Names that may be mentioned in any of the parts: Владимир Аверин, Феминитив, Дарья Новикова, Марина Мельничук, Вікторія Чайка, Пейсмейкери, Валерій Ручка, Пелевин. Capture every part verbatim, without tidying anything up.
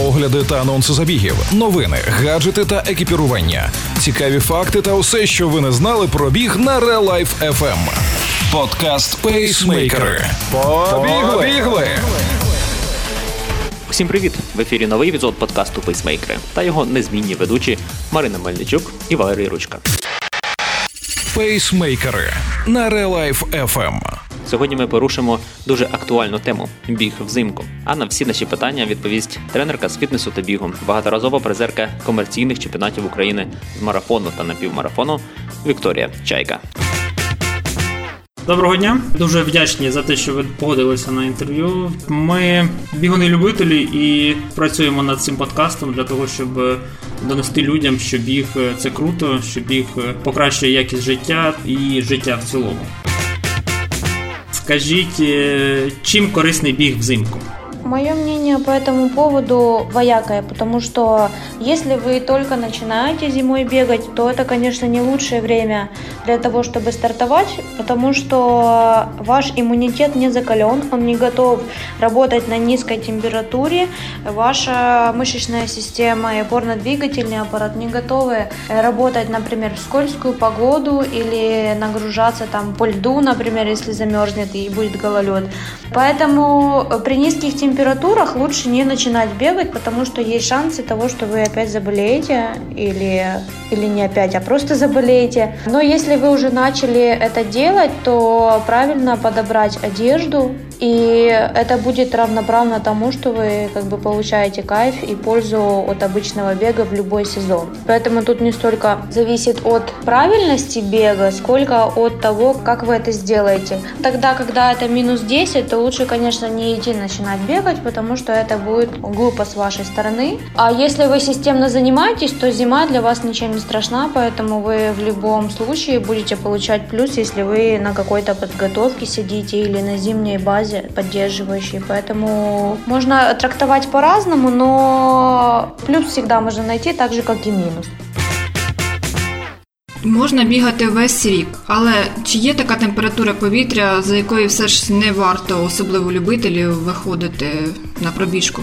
огляди та анонси забігів, новини, гаджети та екіпірування, цікаві факти та усе, що ви не знали про біг на RealLife.еф ем. Подкаст «Пейсмейкери». Побігли! Побігли! Всім привіт! В ефірі новий епізод подкасту «Пейсмейкери» та його незмінні ведучі Марина Мельничук і Валерій Ручка. «Пейсмейкери» на RealLife.еф ем. Сьогодні ми порушимо дуже актуальну тему – біг взимку. А на всі наші питання відповість тренерка з фітнесу та бігу, багаторазова призерка комерційних чемпіонатів України з марафону та напівмарафону Вікторія Чайка. Доброго дня. Дуже вдячні за те, що ви погодилися на інтерв'ю. Ми бігуни-любителі і працюємо над цим подкастом для того, щоб донести людям, що біг – це круто, що біг покращує якість життя і життя в цілому. Скажіть, чим корисний біг взимку? Мое мнение по этому поводу двоякое, потому что если вы только начинаете зимой бегать, то это, конечно, не лучшее время для того, чтобы стартовать, потому что ваш иммунитет не закален, он не готов работать на низкой температуре, ваша мышечная система и опорно-двигательный аппарат не готовы работать, например, в скользкую погоду или нагружаться там по льду, например, если замерзнет и будет гололед. Поэтому при низких температурах температурах лучше не начинать бегать, потому что есть шансы того, что вы опять заболеете или, или не опять, а просто заболеете. Но если вы уже начали это делать, то правильно подобрать одежду, и это будет равноправно тому, что вы как бы получаете кайф и пользу от обычного бега в любой сезон. Поэтому тут не столько зависит от правильности бега, сколько от того, как вы это сделаете. Тогда, когда это минус десять, то лучше, конечно, не идти начинать бегать, потому что это будет глупо с вашей стороны. А если вы системно занимаетесь, то зима для вас ничем не страшна, поэтому вы в любом случае будете получать плюс, если вы на какой-то подготовке сидите или на зимней базе поддерживающей. Поэтому можно трактовать по-разному, но плюс всегда можно найти, так же, как и минус. Можна бігати весь рік, але чи є така температура повітря, за якою все ж не варто, особливо любителів, виходити на пробіжку?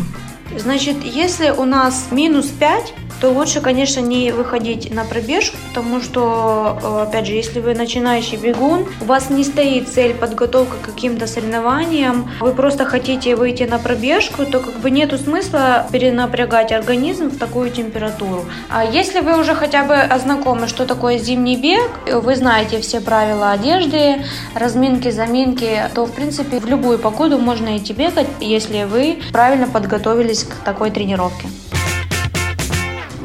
Значит, если у нас минус пять, то лучше, конечно, не выходить на пробежку, потому что, опять же, если вы начинающий бегун, у вас не стоит цель подготовка к каким-то соревнованиям, вы просто хотите выйти на пробежку, то как бы нету смысла перенапрягать организм в такую температуру. А если вы уже хотя бы ознакомы, что такое зимний бег, вы знаете все правила одежды, разминки, заминки, то, в принципе, в любую погоду можно идти бегать, если вы правильно подготовились к такой тренировке.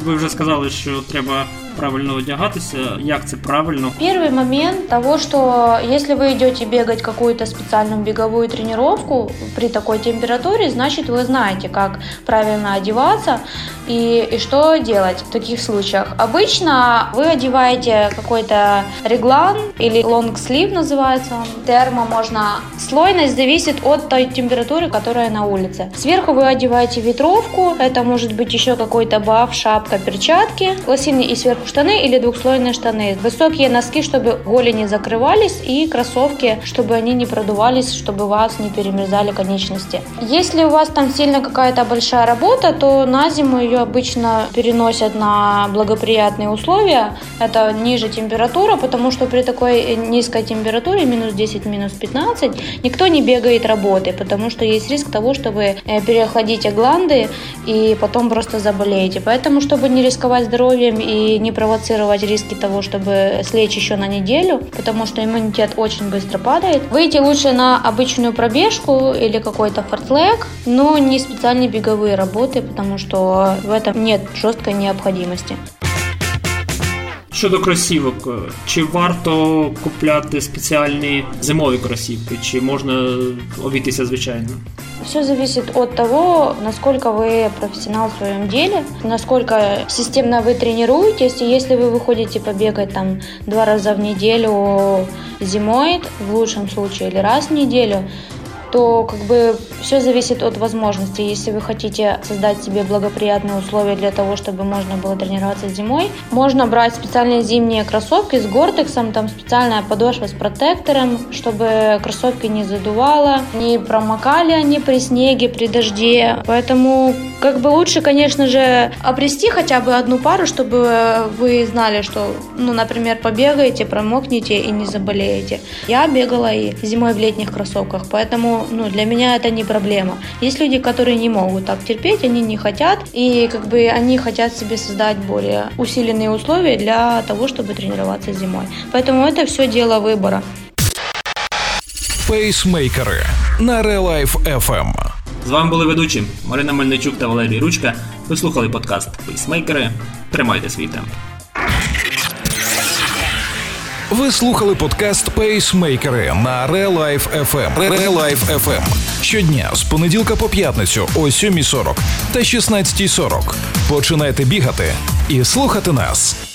Ви вже сказали, що треба правильно одягатися. Як це правильно? Первый момент того, что если вы идете бегать какую-то специальную беговую тренировку при такой температуре, значит, вы знаете, как правильно одеваться и, и что делать в таких случаях. Обычно вы одеваете какой-то реглан или лонгслив называется он. Термо можно... Слойность зависит от той температуры, которая на улице. Сверху вы одеваете ветровку, это может быть еще какой-то баф, шапка, перчатки, лосины и сверху штаны или двухслойные штаны, высокие носки, чтобы голени закрывались, и кроссовки, чтобы они не продувались, чтобы вас не перемерзали конечности. Если у вас там сильно какая-то большая работа, то на зиму ее обычно переносят на благоприятные условия, это ниже температура, потому что при такой низкой температуре, минус десять, минус пятнадцать, никто не бегает работы, потому что есть риск того, что вы переохладите гланды и потом просто заболеете. Поэтому, чтобы не рисковать здоровьем и не провоцировать риски того, чтобы слечь еще на неделю, потому что иммунитет очень быстро падает. Выйти лучше на обычную пробежку или какой-то фортлег, но не специальные беговые работы, потому что в этом нет жесткой необходимости. Щодо кросівок, чи варто купляти спеціальні зимові кросівки, чи можна обійтися звичайно? Все зависит от того, насколько вы профессионал в своем деле, насколько системно вы тренируетесь. И если вы выходите побегать там два раза в неделю зимой, в лучшем случае, или раз в неделю, то как бы все зависит от возможностей. Если вы хотите создать себе благоприятные условия для того, чтобы можно было тренироваться зимой, можно брать специальные зимние кроссовки с гортексом, там специальная подошва с протектором, чтобы кроссовки не задувало, не промокали они при снеге, при дожде. Поэтому как бы лучше, конечно же, обрести хотя бы одну пару, чтобы вы знали, что, ну, например, побегаете, промокнете и не заболеете. Я бегала и зимой в летних кроссовках, поэтому, ну, для меня это не проблема. Есть люди, которые не могут так терпеть, они не хотят, и как бы они хотят себе создать более усиленные условия для того, чтобы тренироваться зимой. Поэтому это все дело выбора. Пейсмейкери на RealLife.еф ем. З вами були ведучі Марина Мельничук та Валерій Ручка. Ви слухали подкаст «Пейсмейкери». Тримайте свій темп. Ви слухали подкаст «Пейсмейкери» на RealLife.еф ем. RealLife.еф ем. Щодня з понеділка по п'ятницю о сьомій сорок та шістнадцятій сорок. Починайте бігати і слухати нас.